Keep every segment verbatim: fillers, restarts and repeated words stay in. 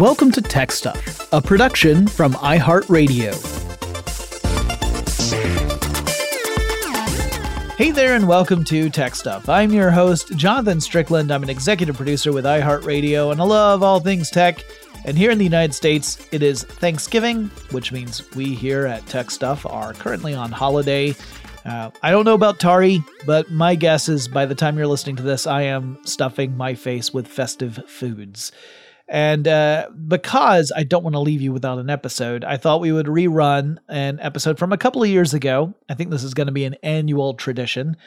Welcome to Tech Stuff, a production from iHeartRadio. Hey there and welcome to Tech Stuff. I'm your host, Jonathan Strickland. I'm an executive producer with iHeartRadio and I love all things tech. And here in the United States, it is Thanksgiving, which means we here at Tech Stuff are currently on holiday. Uh, I don't know about Tari, but my guess is by the time you're listening to this, I am stuffing my face with festive foods. And uh, because I don't want to leave you without an episode, I thought we would rerun an episode from a couple of years ago. I think this is going to be an annual tradition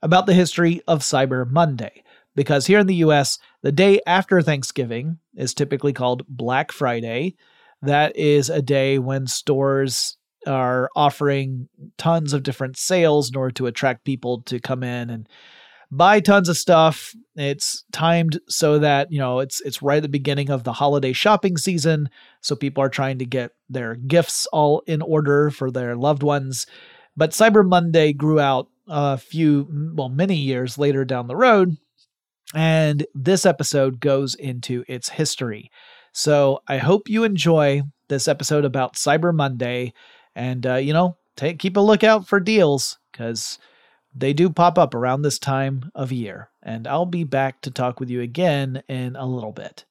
about the history of Cyber Monday. Because here in the U S, the day after Thanksgiving is typically called Black Friday. That is a day when stores are offering tons of different sales in order to attract people to come in and buy tons of stuff. It's timed so that, you know, it's it's right at the beginning of the holiday shopping season. So people are trying to get their gifts all in order for their loved ones. But Cyber Monday grew out a few, well, many years later down the road. And this episode goes into its history. So I hope you enjoy this episode about Cyber Monday. And, uh, you know, take, keep a lookout for deals because they do pop up around this time of year, and I'll be back to talk with you again in a little bit.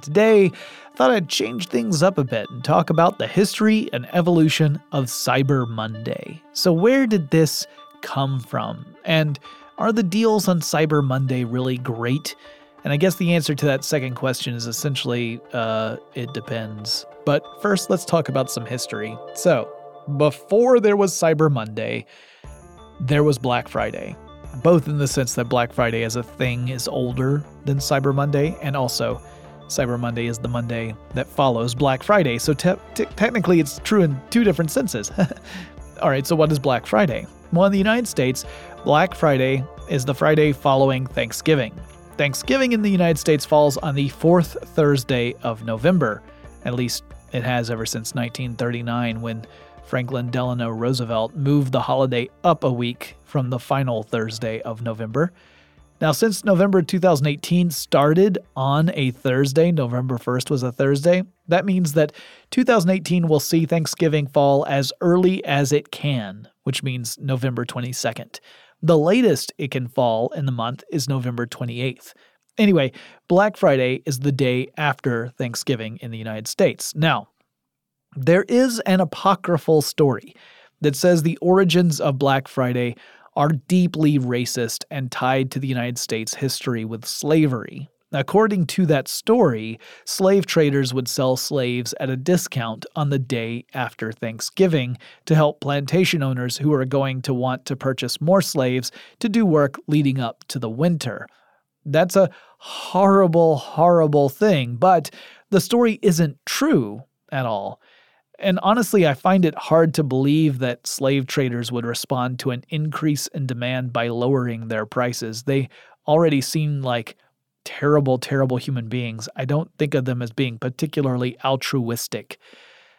Today, I thought I'd change things up a bit and talk about the history and evolution of Cyber Monday. So where did this come from? And are the deals on Cyber Monday really great? And I guess the answer to that second question is essentially, uh, it depends. But first, let's talk about some history. So, before there was Cyber Monday, there was Black Friday, both in the sense that Black Friday as a thing is older than Cyber Monday, and also Cyber Monday is the Monday that follows Black Friday. So te- te- technically it's true in two different senses. All right, so what is Black Friday? Well, in the United States, Black Friday is the Friday following Thanksgiving. Thanksgiving in the United States falls on the fourth Thursday of November. At least it has ever since nineteen thirty-nine, when Franklin Delano Roosevelt moved the holiday up a week from the final Thursday of November. Now, since November two thousand eighteen started on a Thursday, November first was a Thursday, that means that two thousand eighteen will see Thanksgiving fall as early as it can, which means November twenty-second. The latest it can fall in the month is November twenty-eighth. Anyway, Black Friday is the day after Thanksgiving in the United States. Now, there is an apocryphal story that says the origins of Black Friday are deeply racist and tied to the United States history with slavery. According to that story, slave traders would sell slaves at a discount on the day after Thanksgiving to help plantation owners who are going to want to purchase more slaves to do work leading up to the winter. That's a horrible, horrible thing, but the story isn't true at all. And honestly, I find it hard to believe that slave traders would respond to an increase in demand by lowering their prices. They already seem like terrible, terrible human beings. I don't think of them as being particularly altruistic.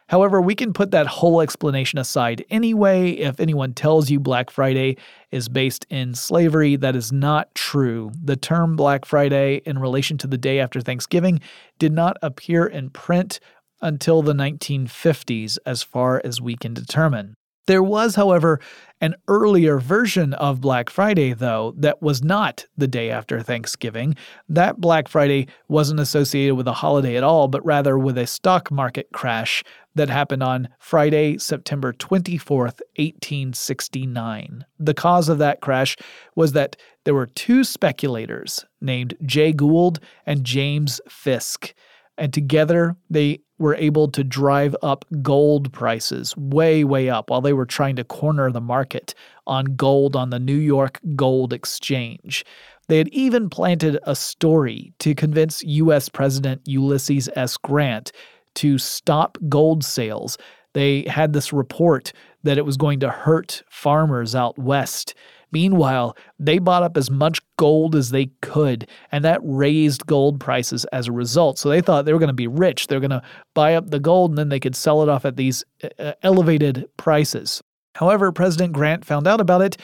However, we can put that whole explanation aside anyway. If anyone tells you Black Friday is based in slavery, that is not true. The term Black Friday in relation to the day after Thanksgiving did not appear in print until the nineteen fifties, as far as we can determine. There was, however, an earlier version of Black Friday, though, that was not the day after Thanksgiving. That Black Friday wasn't associated with a holiday at all, but rather with a stock market crash that happened on Friday, September twenty-fourth, eighteen sixty-nine. The cause of that crash was that there were two speculators named Jay Gould and James Fisk, and together they were able to drive up gold prices way, way up while they were trying to corner the market on gold on the New York Gold Exchange. They had even planted a story to convince U S President Ulysses S. Grant to stop gold sales. They had this report that it was going to hurt farmers out west. Meanwhile, they bought up as much gold as they could, and that raised gold prices as a result. So they thought they were going to be rich. They were going to buy up the gold, and then they could sell it off at these uh, elevated prices. However, President Grant found out about it,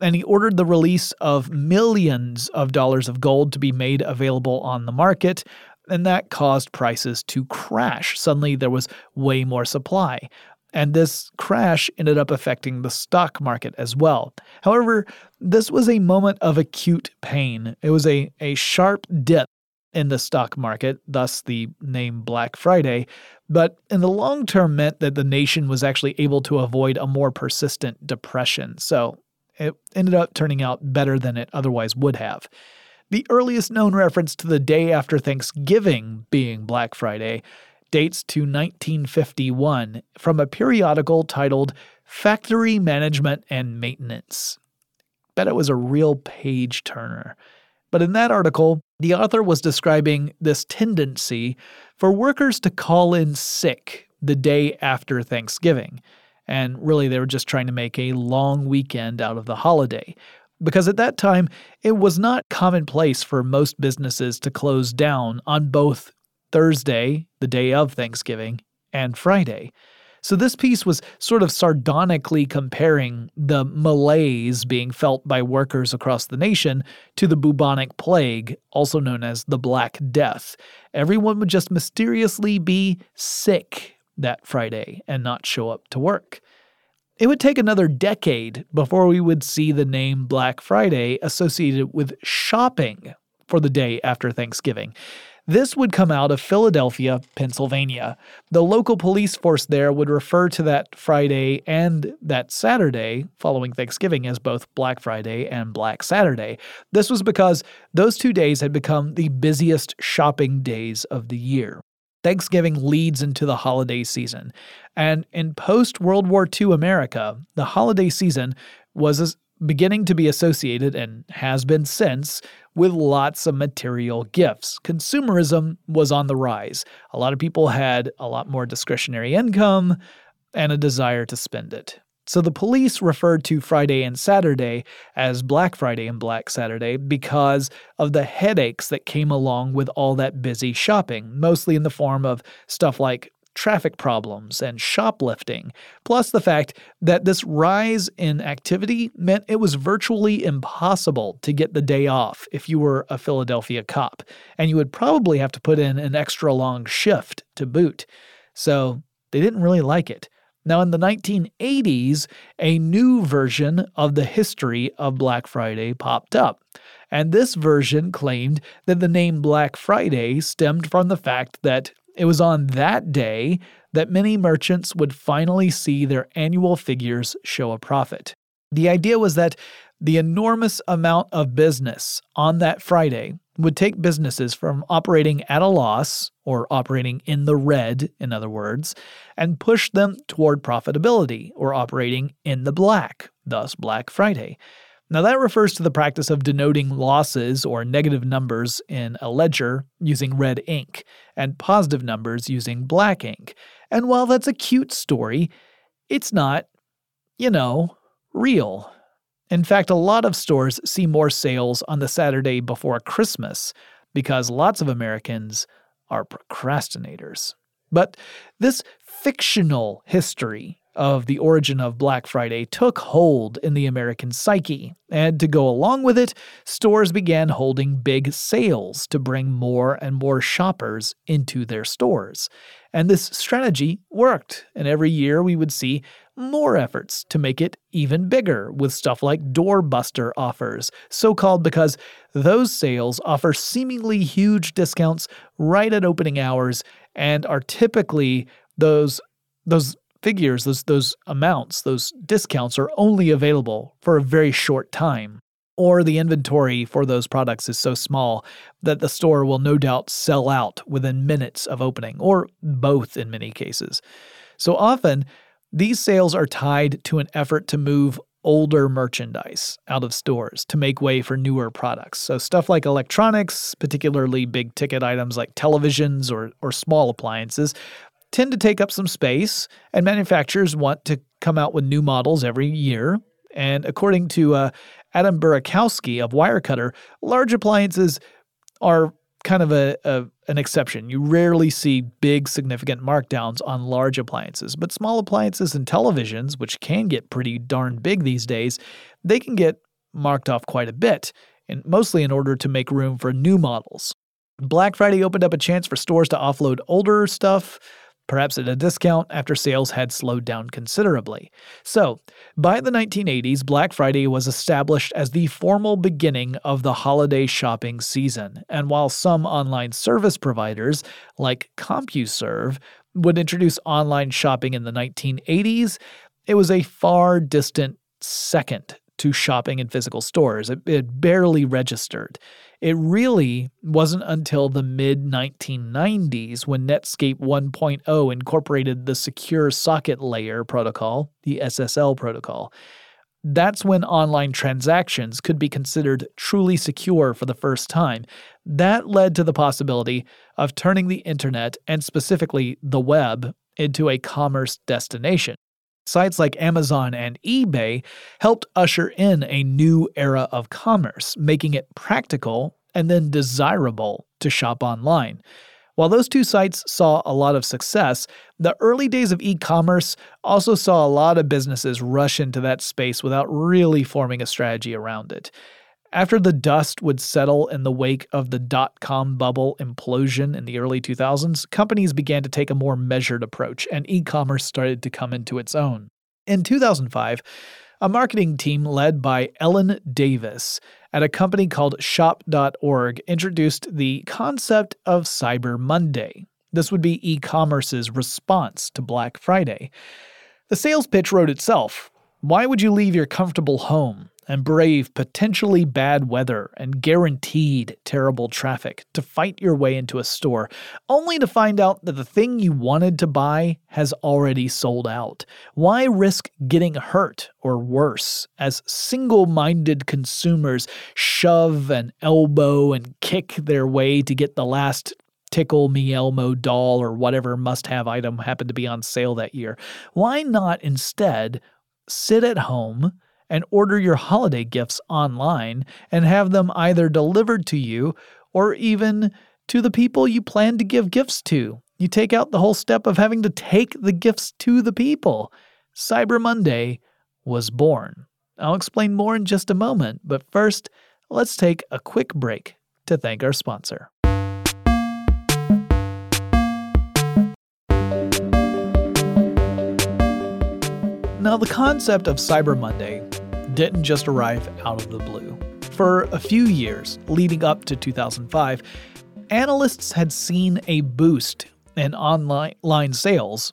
and he ordered the release of millions of dollars of gold to be made available on the market. and that caused prices to crash. Suddenly, there was way more supply. And this crash ended up affecting the stock market as well. However, this was a moment of acute pain. It was a, a sharp dip in the stock market, thus the name Black Friday, but in the long term meant that the nation was actually able to avoid a more persistent depression. So it ended up turning out better than it otherwise would have. The earliest known reference to the day after Thanksgiving being Black Friday dates to nineteen fifty-one from a periodical titled Factory Management and Maintenance. Bet it was a real page turner. But in that article, the author was describing this tendency for workers to call in sick the day after Thanksgiving. And really, they were just trying to make a long weekend out of the holiday. Because at that time, it was not commonplace for most businesses to close down on both Thursday, the day of Thanksgiving, and Friday. So this piece was sort of sardonically comparing the malaise being felt by workers across the nation to the bubonic plague, also known as the Black Death. Everyone would just mysteriously be sick that Friday and not show up to work. It would take another decade before we would see the name Black Friday associated with shopping for the day after Thanksgiving. This would come out of Philadelphia, Pennsylvania. The local police force there would refer to that Friday and that Saturday following Thanksgiving as both Black Friday and Black Saturday. This was because those two days had become the busiest shopping days of the year. Thanksgiving leads into the holiday season. And in post-World War Two America, the holiday season was beginning to be associated, and has been since, with lots of material gifts. Consumerism was on the rise. A lot of people had a lot more discretionary income and a desire to spend it. So the police referred to Friday and Saturday as Black Friday and Black Saturday because of the headaches that came along with all that busy shopping, mostly in the form of stuff like traffic problems and shoplifting, plus the fact that this rise in activity meant it was virtually impossible to get the day off if you were a Philadelphia cop, and you would probably have to put in an extra long shift to boot. So they didn't really like it. Now, in the nineteen eighties, a new version of the history of Black Friday popped up, and this version claimed that the name Black Friday stemmed from the fact that it was on that day that many merchants would finally see their annual figures show a profit. The idea was that the enormous amount of business on that Friday would take businesses from operating at a loss, or operating in the red, in other words, and push them toward profitability, or operating in the black, thus Black Friday. Now, that refers to the practice of denoting losses or negative numbers in a ledger using red ink and positive numbers using black ink. And while that's a cute story, it's not, you know, real. In fact, a lot of stores see more sales on the Saturday before Christmas because lots of Americans are procrastinators. But this fictional history of the origin of Black Friday took hold in the American psyche, and to go along with it, stores began holding big sales to bring more and more shoppers into their stores. And this strategy worked, and every year we would see more efforts to make it even bigger with stuff like doorbuster offers, so-called because those sales offer seemingly huge discounts right at opening hours and are typically those those figures, those those amounts, those discounts are only available for a very short time, or the inventory for those products is so small that the store will no doubt sell out within minutes of opening, or both in many cases. So often, these sales are tied to an effort to move older merchandise out of stores to make way for newer products. So stuff like electronics, particularly big-ticket items like televisions or, or small appliances, tend to take up some space, and manufacturers want to come out with new models every year. And according to uh, Adam Burakowski of Wirecutter, large appliances are kind of a, a an exception. You rarely see big, significant markdowns on large appliances. But small appliances and televisions, which can get pretty darn big these days, they can get marked off quite a bit, and mostly in order to make room for new models. Black Friday opened up a chance for stores to offload older stuff, perhaps at a discount, after sales had slowed down considerably. So, by the nineteen eighties, Black Friday was established as the formal beginning of the holiday shopping season, and while some online service providers, like CompuServe, would introduce online shopping in the nineteen eighties, it was a far distant second to shopping in physical stores. It, it barely registered. It really wasn't until the mid nineteen nineties when Netscape one point oh incorporated the Secure Socket Layer protocol, the S S L protocol. That's when online transactions could be considered truly secure for the first time. That led to the possibility of turning the internet, and specifically the web, into a commerce destination. Sites like Amazon and eBay helped usher in a new era of commerce, making it practical and then desirable to shop online. While those two sites saw a lot of success, the early days of e-commerce also saw a lot of businesses rush into that space without really forming a strategy around it. After the dust would settle in the wake of the dot-com bubble implosion in the early two thousands, companies began to take a more measured approach, and e-commerce started to come into its own. In two thousand five, a marketing team led by Ellen Davis at a company called Shop dot org introduced the concept of Cyber Monday. This would be e-commerce's response to Black Friday. The sales pitch wrote itself. Why would you leave your comfortable home and brave potentially bad weather and guaranteed terrible traffic to fight your way into a store, only to find out that the thing you wanted to buy has already sold out? Why risk getting hurt or worse as single-minded consumers shove and elbow and kick their way to get the last Tickle Me Elmo doll or whatever must-have item happened to be on sale that year? Why not instead sit at home and order your holiday gifts online and have them either delivered to you or even to the people you plan to give gifts to? You take out the whole step of having to take the gifts to the people. Cyber Monday was born. I'll explain more in just a moment, but first, let's take a quick break to thank our sponsor. Now, the concept of Cyber Monday didn't just arrive out of the blue. For a few years leading up to two thousand five, analysts had seen a boost in online sales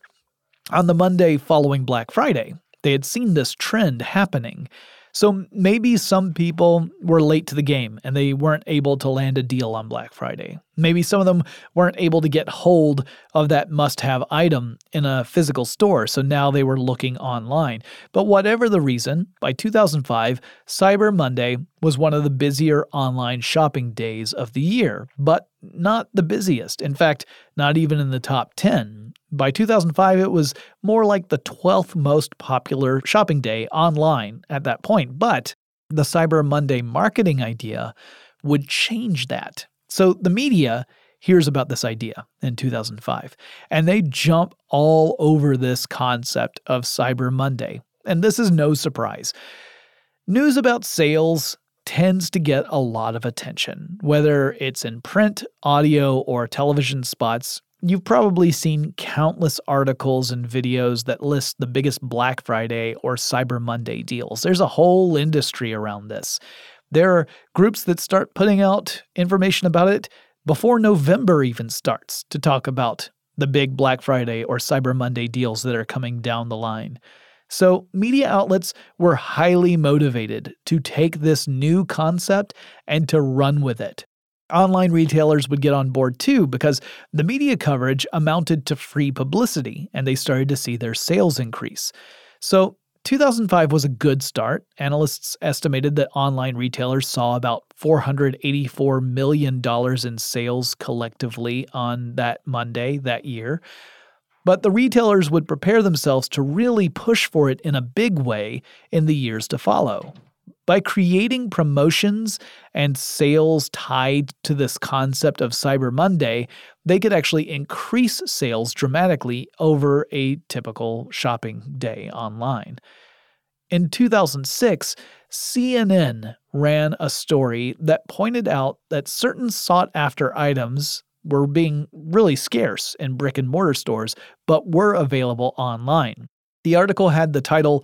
on the Monday following Black Friday. They had seen this trend happening. So maybe some people were late to the game and they weren't able to land a deal on Black Friday. Maybe some of them weren't able to get hold of that must-have item in a physical store, so now they were looking online. But whatever the reason, by two thousand five, Cyber Monday was one of the busier online shopping days of the year, but not the busiest. In fact, not even in the top ten. By two thousand five, it was more like the twelfth most popular shopping day online at that point. But the Cyber Monday marketing idea would change that. So the media hears about this idea in two thousand five, and they jump all over this concept of Cyber Monday. And this is no surprise. News about sales tends to get a lot of attention, whether it's in print, audio, or television spots. You've probably seen countless articles and videos that list the biggest Black Friday or Cyber Monday deals. There's a whole industry around this. There are groups that start putting out information about it before November even starts to talk about the big Black Friday or Cyber Monday deals that are coming down the line. So media outlets were highly motivated to take this new concept and to run with it. Online retailers would get on board too because the media coverage amounted to free publicity and they started to see their sales increase. So two thousand five was a good start. Analysts estimated that online retailers saw about four hundred eighty-four million dollars in sales collectively on that Monday that year. But the retailers would prepare themselves to really push for it in a big way in the years to follow. By creating promotions and sales tied to this concept of Cyber Monday, they could actually increase sales dramatically over a typical shopping day online. In two thousand six, C N N ran a story that pointed out that certain sought-after items were being really scarce in brick-and-mortar stores, but were available online. The article had the title,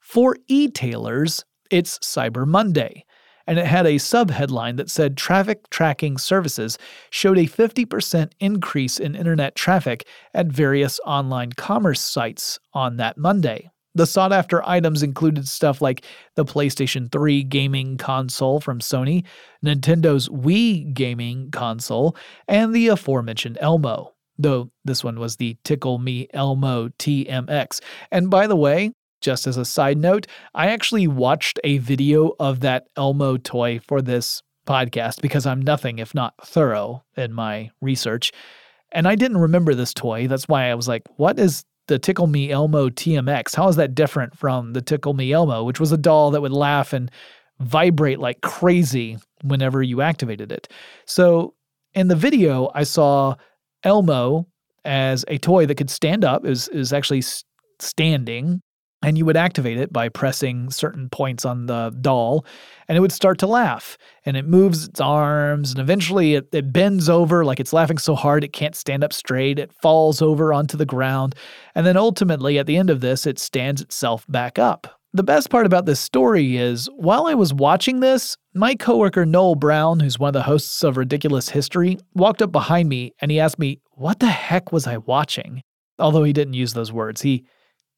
"For E-Tailers, It's Cyber Monday," and it had a subheadline that said traffic tracking services showed a fifty percent increase in internet traffic at various online commerce sites on that Monday. The sought-after items included stuff like the PlayStation three gaming console from Sony, Nintendo's Wii gaming console, and the aforementioned Elmo, though this one was the Tickle Me Elmo T M X. And by the way, just as a side note, I actually watched a video of that Elmo toy for this podcast because I'm nothing if not thorough in my research. And I didn't remember this toy. That's why I was like, what is the Tickle Me Elmo T M X? How is that different from the Tickle Me Elmo, which was a doll that would laugh and vibrate like crazy whenever you activated it? So in the video, I saw Elmo as a toy that could stand up. It was, it was actually standing, and you would activate it by pressing certain points on the doll, and it would start to laugh, and it moves its arms, and eventually it, it bends over like it's laughing so hard it can't stand up straight. It falls over onto the ground, and then ultimately at the end of this, it stands itself back up. The best part about this story is, while I was watching this, my coworker Noel Brown, who's one of the hosts of Ridiculous History, walked up behind me, and he asked me, what the heck was I watching? Although he didn't use those words. He...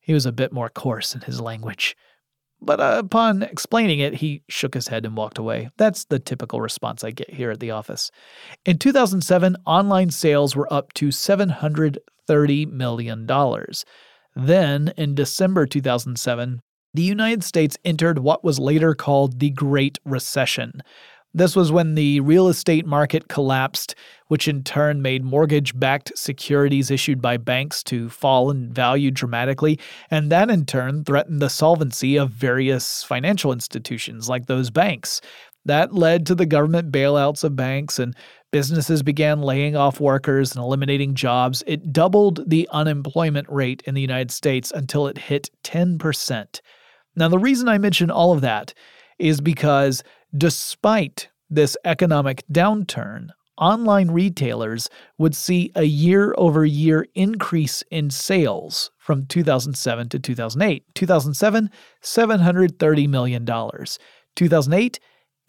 He was a bit more coarse in his language. But uh, upon explaining it, he shook his head and walked away. That's the typical response I get here at the office. In two thousand seven, online sales were up to seven hundred thirty million dollars. Then, in December two thousand seven, the United States entered what was later called the Great Recession. This was when the real estate market collapsed, which in turn made mortgage-backed securities issued by banks to fall in value dramatically, and that in turn threatened the solvency of various financial institutions like those banks. That led to the government bailouts of banks, and businesses began laying off workers and eliminating jobs. It doubled the unemployment rate in the United States until it hit ten percent. Now, the reason I mention all of that is because despite this economic downturn, online retailers would see a year-over-year increase in sales from two thousand seven to two thousand eight. two thousand seven, seven hundred thirty million dollars. two thousand eight,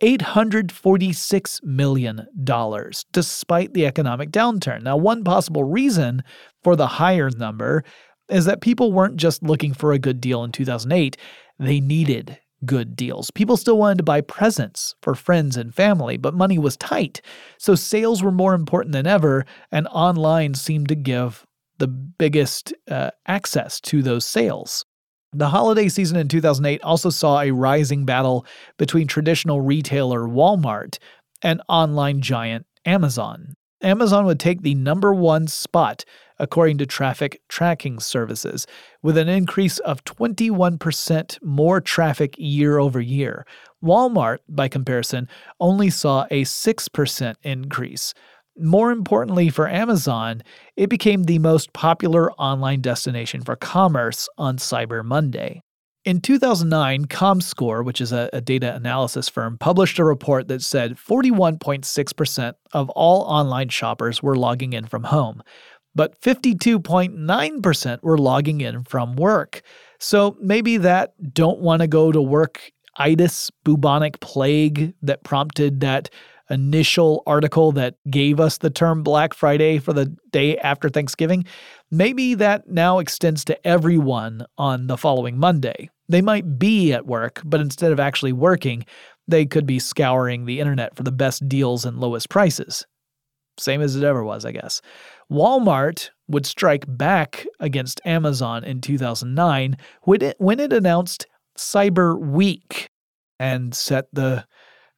eight hundred forty-six million dollars, despite the economic downturn. Now, one possible reason for the higher number is that people weren't just looking for a good deal in two thousand eight. They needed good deals. People still wanted to buy presents for friends and family, but money was tight. So sales were more important than ever, and online seemed to give the biggest uh, access to those sales. The holiday season in two thousand eight also saw a rising battle between traditional retailer Walmart and online giant Amazon. Amazon would take the number one spot according to traffic tracking services, with an increase of twenty-one percent more traffic year over year. Walmart, by comparison, only saw a six percent increase. More importantly for Amazon, it became the most popular online destination for commerce on Cyber Monday. In two thousand nine, ComScore, which is a, a data analysis firm, published a report that said forty-one point six percent of all online shoppers were logging in from home, but fifty-two point nine percent were logging in from work. So maybe that don't want to go to work itis, bubonic plague that prompted that initial article that gave us the term Black Friday for the day after Thanksgiving, maybe that now extends to everyone on the following Monday. They might be at work, but instead of actually working, they could be scouring the internet for the best deals and lowest prices. Same as it ever was, I guess. Walmart would strike back against Amazon in two thousand nine when it, when it announced Cyber Week and set the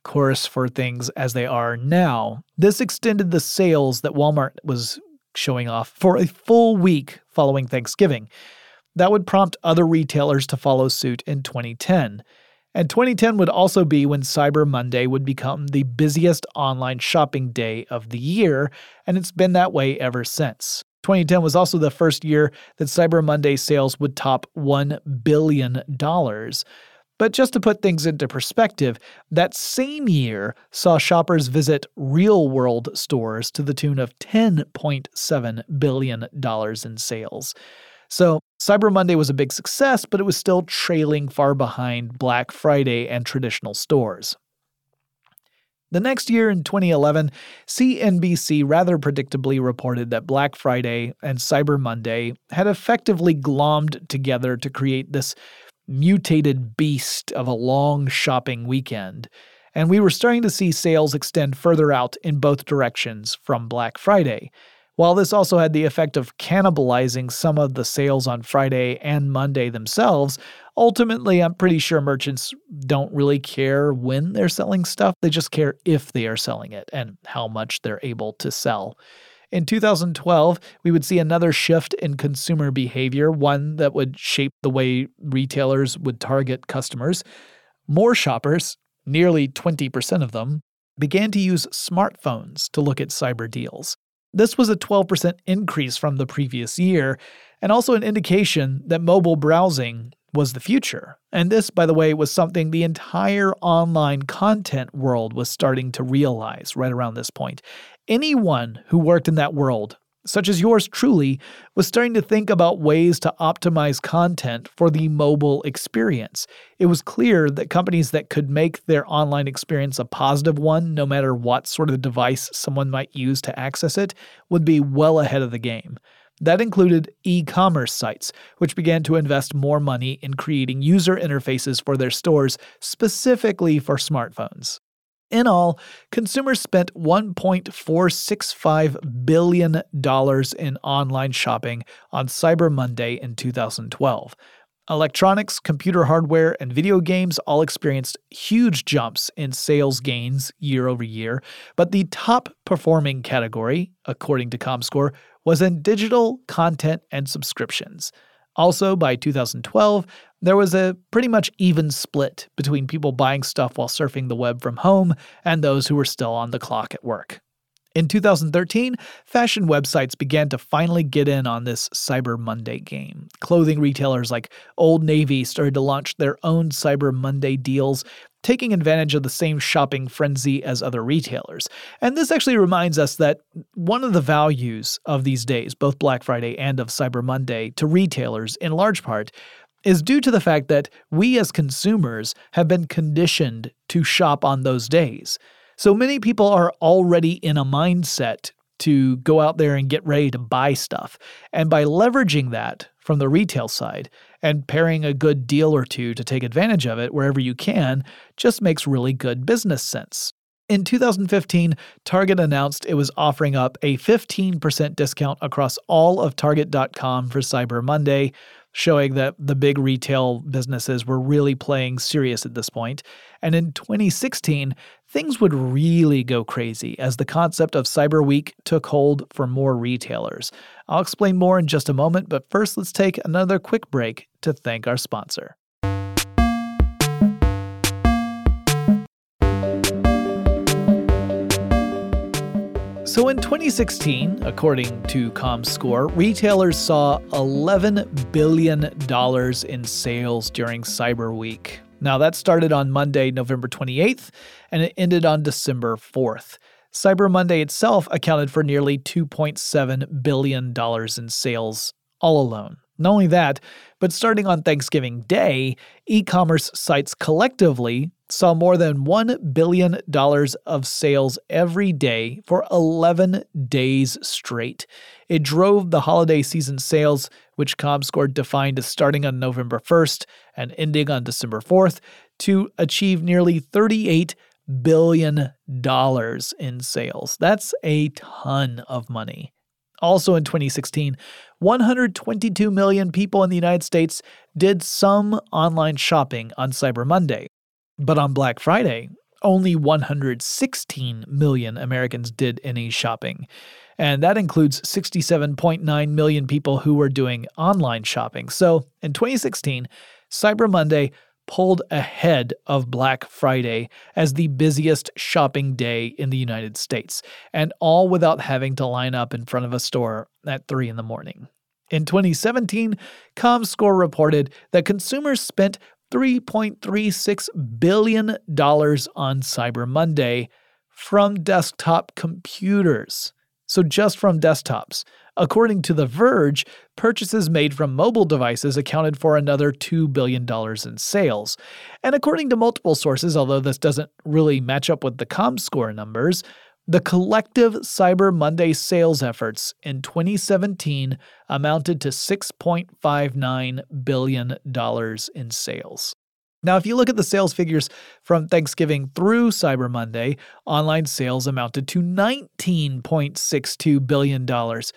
course for things as they are now. This extended the sales that Walmart was showing off for a full week following Thanksgiving. That would prompt other retailers to follow suit in twenty ten. And twenty ten would also be when Cyber Monday would become the busiest online shopping day of the year, and it's been that way ever since. twenty ten was also the first year that Cyber Monday sales would top one billion dollars. But just to put things into perspective, that same year saw shoppers visit real-world stores to the tune of ten point seven billion dollars in sales. So Cyber Monday was a big success, but it was still trailing far behind Black Friday and traditional stores. The next year, in twenty eleven, C N B C rather predictably reported that Black Friday and Cyber Monday had effectively glommed together to create this mutated beast of a long shopping weekend, and we were starting to see sales extend further out in both directions from Black Friday. While this also had the effect of cannibalizing some of the sales on Friday and Monday themselves, ultimately I'm pretty sure merchants don't really care when they're selling stuff. They just care if they are selling it and how much they're able to sell. In two thousand twelve, we would see another shift in consumer behavior, one that would shape the way retailers would target customers. More shoppers, nearly twenty percent of them, began to use smartphones to look at cyber deals. This was a twelve percent increase from the previous year, and also an indication that mobile browsing was the future. And this, by the way, was something the entire online content world was starting to realize right around this point. Anyone who worked in that world, such as yours truly, was starting to think about ways to optimize content for the mobile experience. It was clear that companies that could make their online experience a positive one, no matter what sort of device someone might use to access it, would be well ahead of the game. That included e-commerce sites, which began to invest more money in creating user interfaces for their stores, specifically for smartphones. In all, consumers spent one point four six five billion dollars in online shopping on Cyber Monday in two thousand twelve. Electronics, computer hardware, and video games all experienced huge jumps in sales gains year over year, but the top-performing category, according to ComScore, was in digital content and subscriptions. Also, by two thousand twelve, there was a pretty much even split between people buying stuff while surfing the web from home and those who were still on the clock at work. In two thousand thirteen, fashion websites began to finally get in on this Cyber Monday game. Clothing retailers like Old Navy started to launch their own Cyber Monday deals, taking advantage of the same shopping frenzy as other retailers. And this actually reminds us that one of the values of these days, both Black Friday and of Cyber Monday, to retailers in large part, is due to the fact that we as consumers have been conditioned to shop on those days. So many people are already in a mindset to go out there and get ready to buy stuff. And by leveraging that from the retail side and pairing a good deal or two to take advantage of it wherever you can just makes really good business sense. In two thousand fifteen, Target announced it was offering up a fifteen percent discount across all of Target dot com for Cyber Monday, showing that the big retail businesses were really playing serious at this point. And in twenty sixteen, things would really go crazy as the concept of Cyber Week took hold for more retailers. I'll explain more in just a moment, but first let's take another quick break to thank our sponsor. So in twenty sixteen, according to ComScore, retailers saw eleven billion dollars in sales during Cyber Week. Now that started on Monday, November twenty-eighth, and it ended on December fourth. Cyber Monday itself accounted for nearly two point seven billion dollars in sales all alone. Not only that, but starting on Thanksgiving Day, e-commerce sites collectively saw more than one billion dollars of sales every day for eleven days straight. It drove the holiday season sales, which ComScore defined as starting on November first and ending on December fourth, to achieve nearly thirty-eight billion dollars in sales. That's a ton of money. Also in twenty sixteen, one hundred twenty-two million people in the United States did some online shopping on Cyber Monday. But on Black Friday, only one hundred sixteen million Americans did any shopping. And that includes sixty-seven point nine million people who were doing online shopping. So in twenty sixteen, Cyber Monday pulled ahead of Black Friday as the busiest shopping day in the United States, and all without having to line up in front of a store at three in the morning. In twenty seventeen, ComScore reported that consumers spent three point three six billion dollars on Cyber Monday from desktop computers. So just from desktops. According to The Verge, purchases made from mobile devices accounted for another two billion dollars in sales. And according to multiple sources, although this doesn't really match up with the ComScore numbers, the collective Cyber Monday sales efforts in twenty seventeen amounted to six point five nine billion dollars in sales. Now, if you look at the sales figures from Thanksgiving through Cyber Monday, online sales amounted to nineteen point six two billion dollars.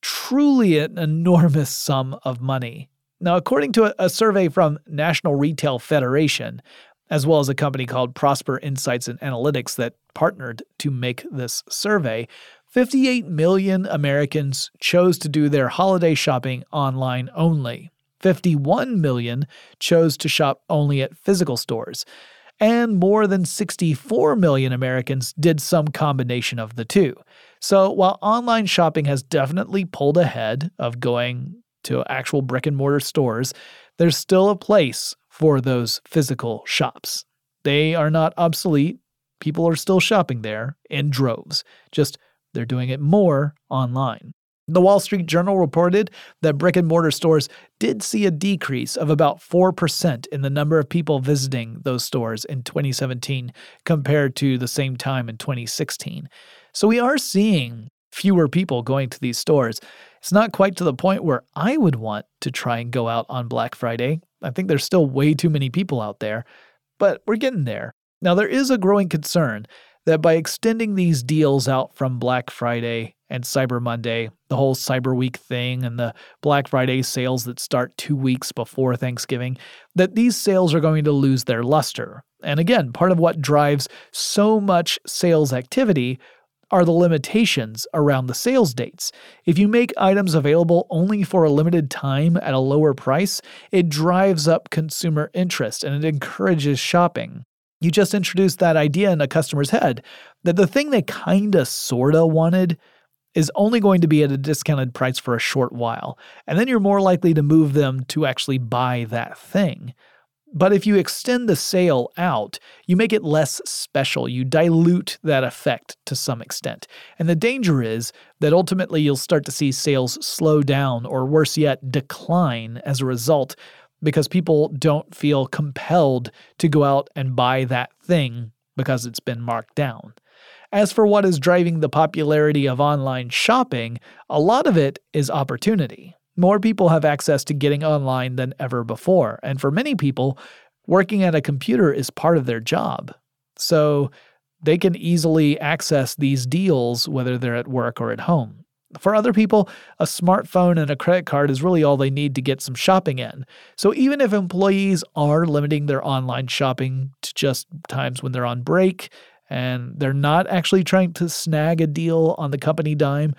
Truly an enormous sum of money. Now, according to a, a survey from National Retail Federation, as well as a company called Prosper Insights and Analytics that partnered to make this survey, fifty-eight million Americans chose to do their holiday shopping online only. fifty-one million chose to shop only at physical stores. And more than sixty-four million Americans did some combination of the two. So while online shopping has definitely pulled ahead of going to actual brick and mortar stores, there's still a place for those physical shops. They are not obsolete. People are still shopping there in droves. Just they're doing it more online. The Wall Street Journal reported that brick and mortar stores did see a decrease of about four percent in the number of people visiting those stores in twenty seventeen compared to the same time in twenty sixteen. So we are seeing fewer people going to these stores. It's not quite to the point where I would want to try and go out on Black Friday. I think there's still way too many people out there, but we're getting there. Now, there is a growing concern that by extending these deals out from Black Friday and Cyber Monday, the whole Cyber Week thing and the Black Friday sales that start two weeks before Thanksgiving, that these sales are going to lose their luster. And again, part of what drives so much sales activity are the limitations around the sales dates. If you make items available only for a limited time at a lower price, it drives up consumer interest and it encourages shopping. You just introduced that idea in a customer's head that the thing they kinda sorta wanted is only going to be at a discounted price for a short while, and then you're more likely to move them to actually buy that thing. But if you extend the sale out, you make it less special. You dilute that effect to some extent. And the danger is that ultimately you'll start to see sales slow down or worse yet, decline as a result, because people don't feel compelled to go out and buy that thing because it's been marked down. As for what is driving the popularity of online shopping, a lot of it is opportunity. More people have access to getting online than ever before, and for many people, working at a computer is part of their job. So they can easily access these deals whether they're at work or at home. For other people, a smartphone and a credit card is really all they need to get some shopping in. So even if employees are limiting their online shopping to just times when they're on break and they're not actually trying to snag a deal on the company dime,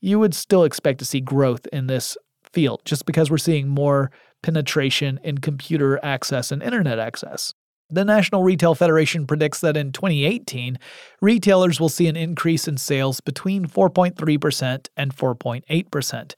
you would still expect to see growth in this field just because we're seeing more penetration in computer access and internet access. The National Retail Federation predicts that in twenty eighteen, retailers will see an increase in sales between four point three percent and four point eight percent.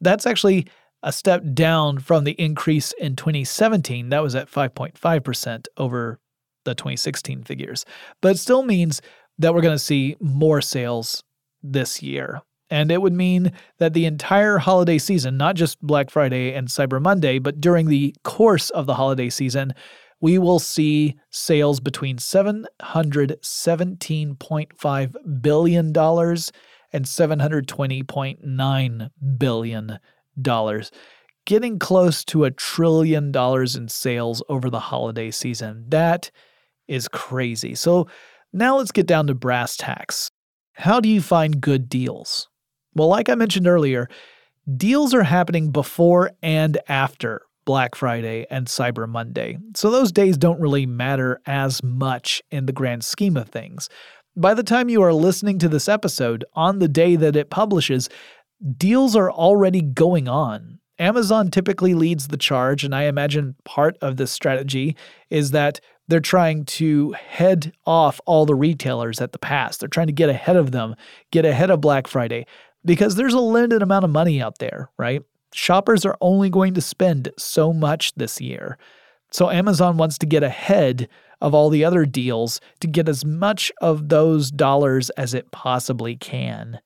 That's actually a step down from the increase in twenty seventeen. That was at five point five percent over the twenty sixteen figures. But it still means that we're going to see more sales this year. And it would mean that the entire holiday season, not just Black Friday and Cyber Monday, but during the course of the holiday season, we will see sales between seven hundred seventeen point five billion dollars and seven hundred twenty point nine billion dollars, getting close to a trillion dollars in sales over the holiday season. That is crazy. So now let's get down to brass tacks. How do you find good deals? Well, like I mentioned earlier, deals are happening before and after Black Friday and Cyber Monday. So those days don't really matter as much in the grand scheme of things. By the time you are listening to this episode, on the day that it publishes, deals are already going on. Amazon typically leads the charge, and I imagine part of this strategy is that they're trying to head off all the retailers at the pass. They're trying to get ahead of them, get ahead of Black Friday, because there's a limited amount of money out there, right? Shoppers are only going to spend so much this year. So Amazon wants to get ahead of all the other deals to get as much of those dollars as it possibly can.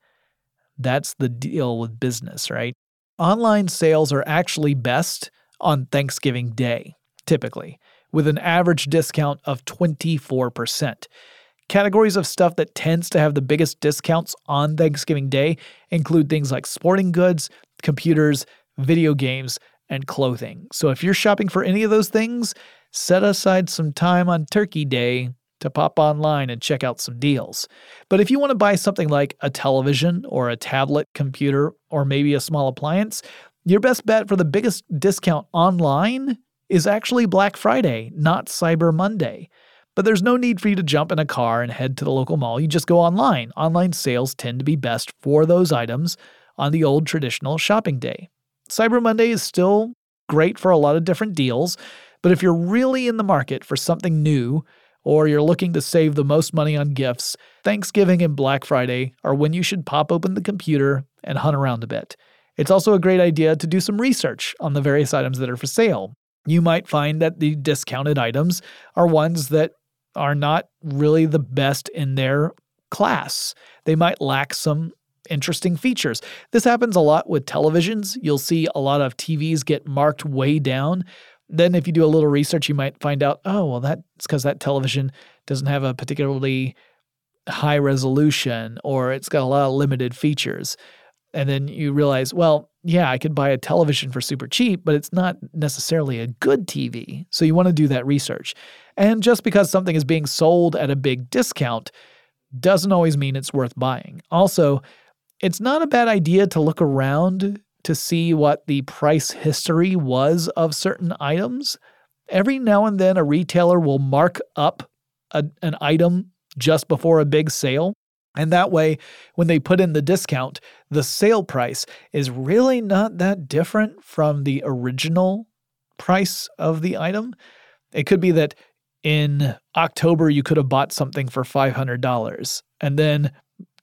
That's the deal with business, right? Online sales are actually best on Thanksgiving Day, typically, with an average discount of twenty-four percent. Categories of stuff that tends to have the biggest discounts on Thanksgiving Day include things like sporting goods, computers, video games, and clothing. So if you're shopping for any of those things, set aside some time on Turkey Day to pop online and check out some deals. But if you want to buy something like a television or a tablet, computer, or maybe a small appliance, your best bet for the biggest discount online is actually Black Friday, not Cyber Monday. But there's no need for you to jump in a car and head to the local mall. You just go online. Online sales tend to be best for those items on the old traditional shopping day. Cyber Monday is still great for a lot of different deals, but if you're really in the market for something new or you're looking to save the most money on gifts, Thanksgiving and Black Friday are when you should pop open the computer and hunt around a bit. It's also a great idea to do some research on the various items that are for sale. You might find that the discounted items are ones that are not really the best in their class. They might lack some interesting features. This happens a lot with televisions. You'll see a lot of T Vs get marked way down. Then if you do a little research, you might find out, oh, well, that's because that television doesn't have a particularly high resolution, or it's got a lot of limited features. And then you realize, well, yeah, I could buy a television for super cheap, but it's not necessarily a good T V. So you want to do that research. And just because something is being sold at a big discount doesn't always mean it's worth buying. Also, it's not a bad idea to look around to see what the price history was of certain items. Every now and then a retailer will mark up a, an item just before a big sale. And that way, when they put in the discount, the sale price is really not that different from the original price of the item. It could be that in October, you could have bought something for five hundred dollars. And then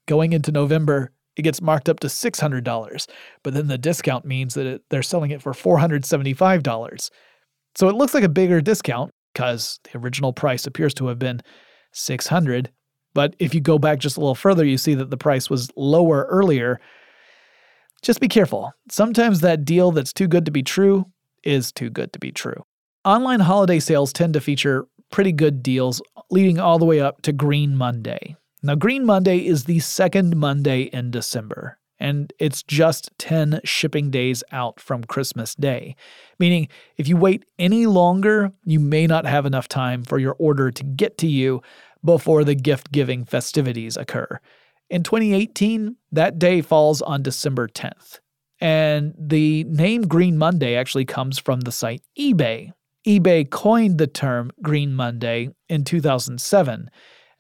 going into November, it gets marked up to six hundred dollars, but then the discount means that it, they're selling it for four hundred seventy-five dollars. So it looks like a bigger discount because the original price appears to have been six hundred dollars, but if you go back just a little further, you see that the price was lower earlier. Just be careful. Sometimes that deal that's too good to be true is too good to be true. Online holiday sales tend to feature pretty good deals leading all the way up to Green Monday. Now, Green Monday is the second Monday in December, and it's just ten shipping days out from Christmas Day, meaning if you wait any longer, you may not have enough time for your order to get to you before the gift-giving festivities occur. In twenty eighteen, that day falls on December tenth, and the name Green Monday actually comes from the site eBay. eBay coined the term Green Monday in two thousand seven.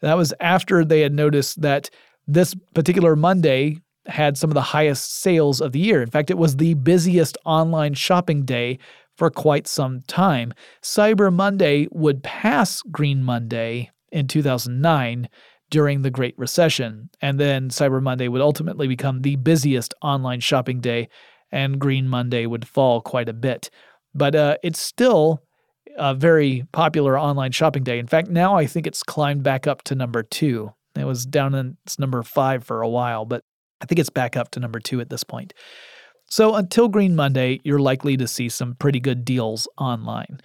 That was after they had noticed that this particular Monday had some of the highest sales of the year. In fact, it was the busiest online shopping day for quite some time. Cyber Monday would pass Green Monday in two thousand nine during the Great Recession, and then Cyber Monday would ultimately become the busiest online shopping day, and Green Monday would fall quite a bit. But uh, it's still a very popular online shopping day. In fact, now I think it's climbed back up to number two. It was down in it's number five for a while, but I think it's back up to number two at this point. So until Green Monday, you're likely to see some pretty good deals online.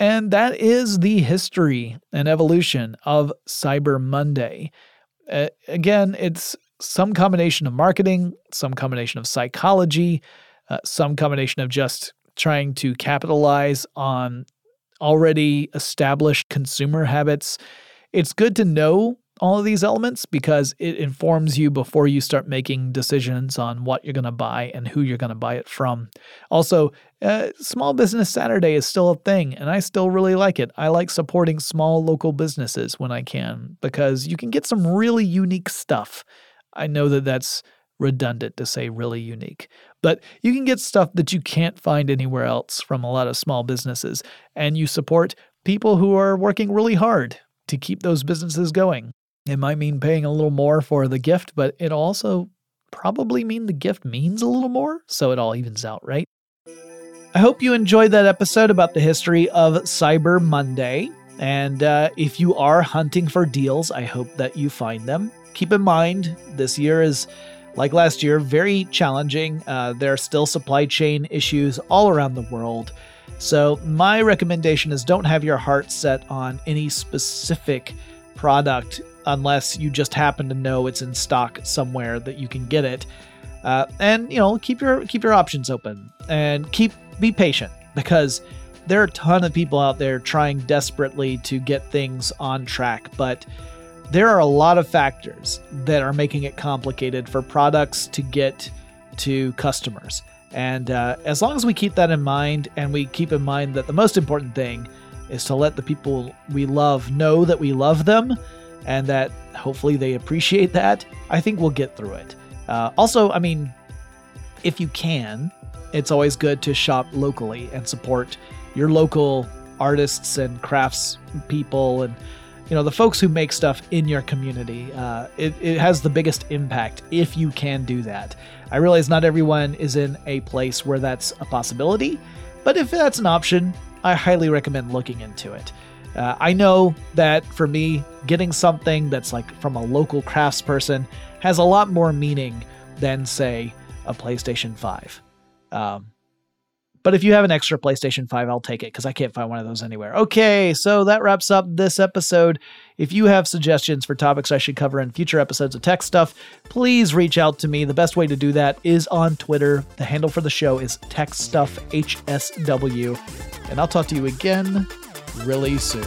And that is the history and evolution of Cyber Monday. Uh, again, it's some combination of marketing, some combination of psychology, uh, some combination of just trying to capitalize on already established consumer habits. It's good to know all of these elements because it informs you before you start making decisions on what you're going to buy and who you're going to buy it from. Also, uh, Small Business Saturday is still a thing, and I still really like it. I like supporting small local businesses when I can because you can get some really unique stuff. I know that that's redundant to say really unique. But you can get stuff that you can't find anywhere else from a lot of small businesses, and you support people who are working really hard to keep those businesses going. It might mean paying a little more for the gift, but it also probably mean the gift means a little more, so it all evens out, right? I hope you enjoyed that episode about the history of Cyber Monday. And uh, if you are hunting for deals, I hope that you find them. Keep in mind, this year is, like last year, very challenging. Uh, there are still supply chain issues all around the world. So my recommendation is don't have your heart set on any specific product unless you just happen to know it's in stock somewhere that you can get it. Uh, and, you know, keep your keep your options open and keep be patient, because there are a ton of people out there trying desperately to get things on track. But there are a lot of factors that are making it complicated for products to get to customers. And uh, as long as we keep that in mind, and we keep in mind that the most important thing is to let the people we love know that we love them, and that hopefully they appreciate that, I think we'll get through it. Uh, also, I mean, if you can, it's always good to shop locally and support your local artists and crafts people and, you know, the folks who make stuff in your community. Uh, it, it has the biggest impact if you can do that. I realize not everyone is in a place where that's a possibility, but if that's an option, I highly recommend looking into it. Uh, I know that for me, getting something that's like from a local craftsperson has a lot more meaning than, say, a PlayStation five. Um, but if you have an extra PlayStation five, I'll take it, because I can't find one of those anywhere. Okay, so that wraps up this episode. If you have suggestions for topics I should cover in future episodes of Tech Stuff, please reach out to me. The best way to do that is on Twitter. The handle for the show is Tech Stuff H S W. And I'll talk to you again really soon.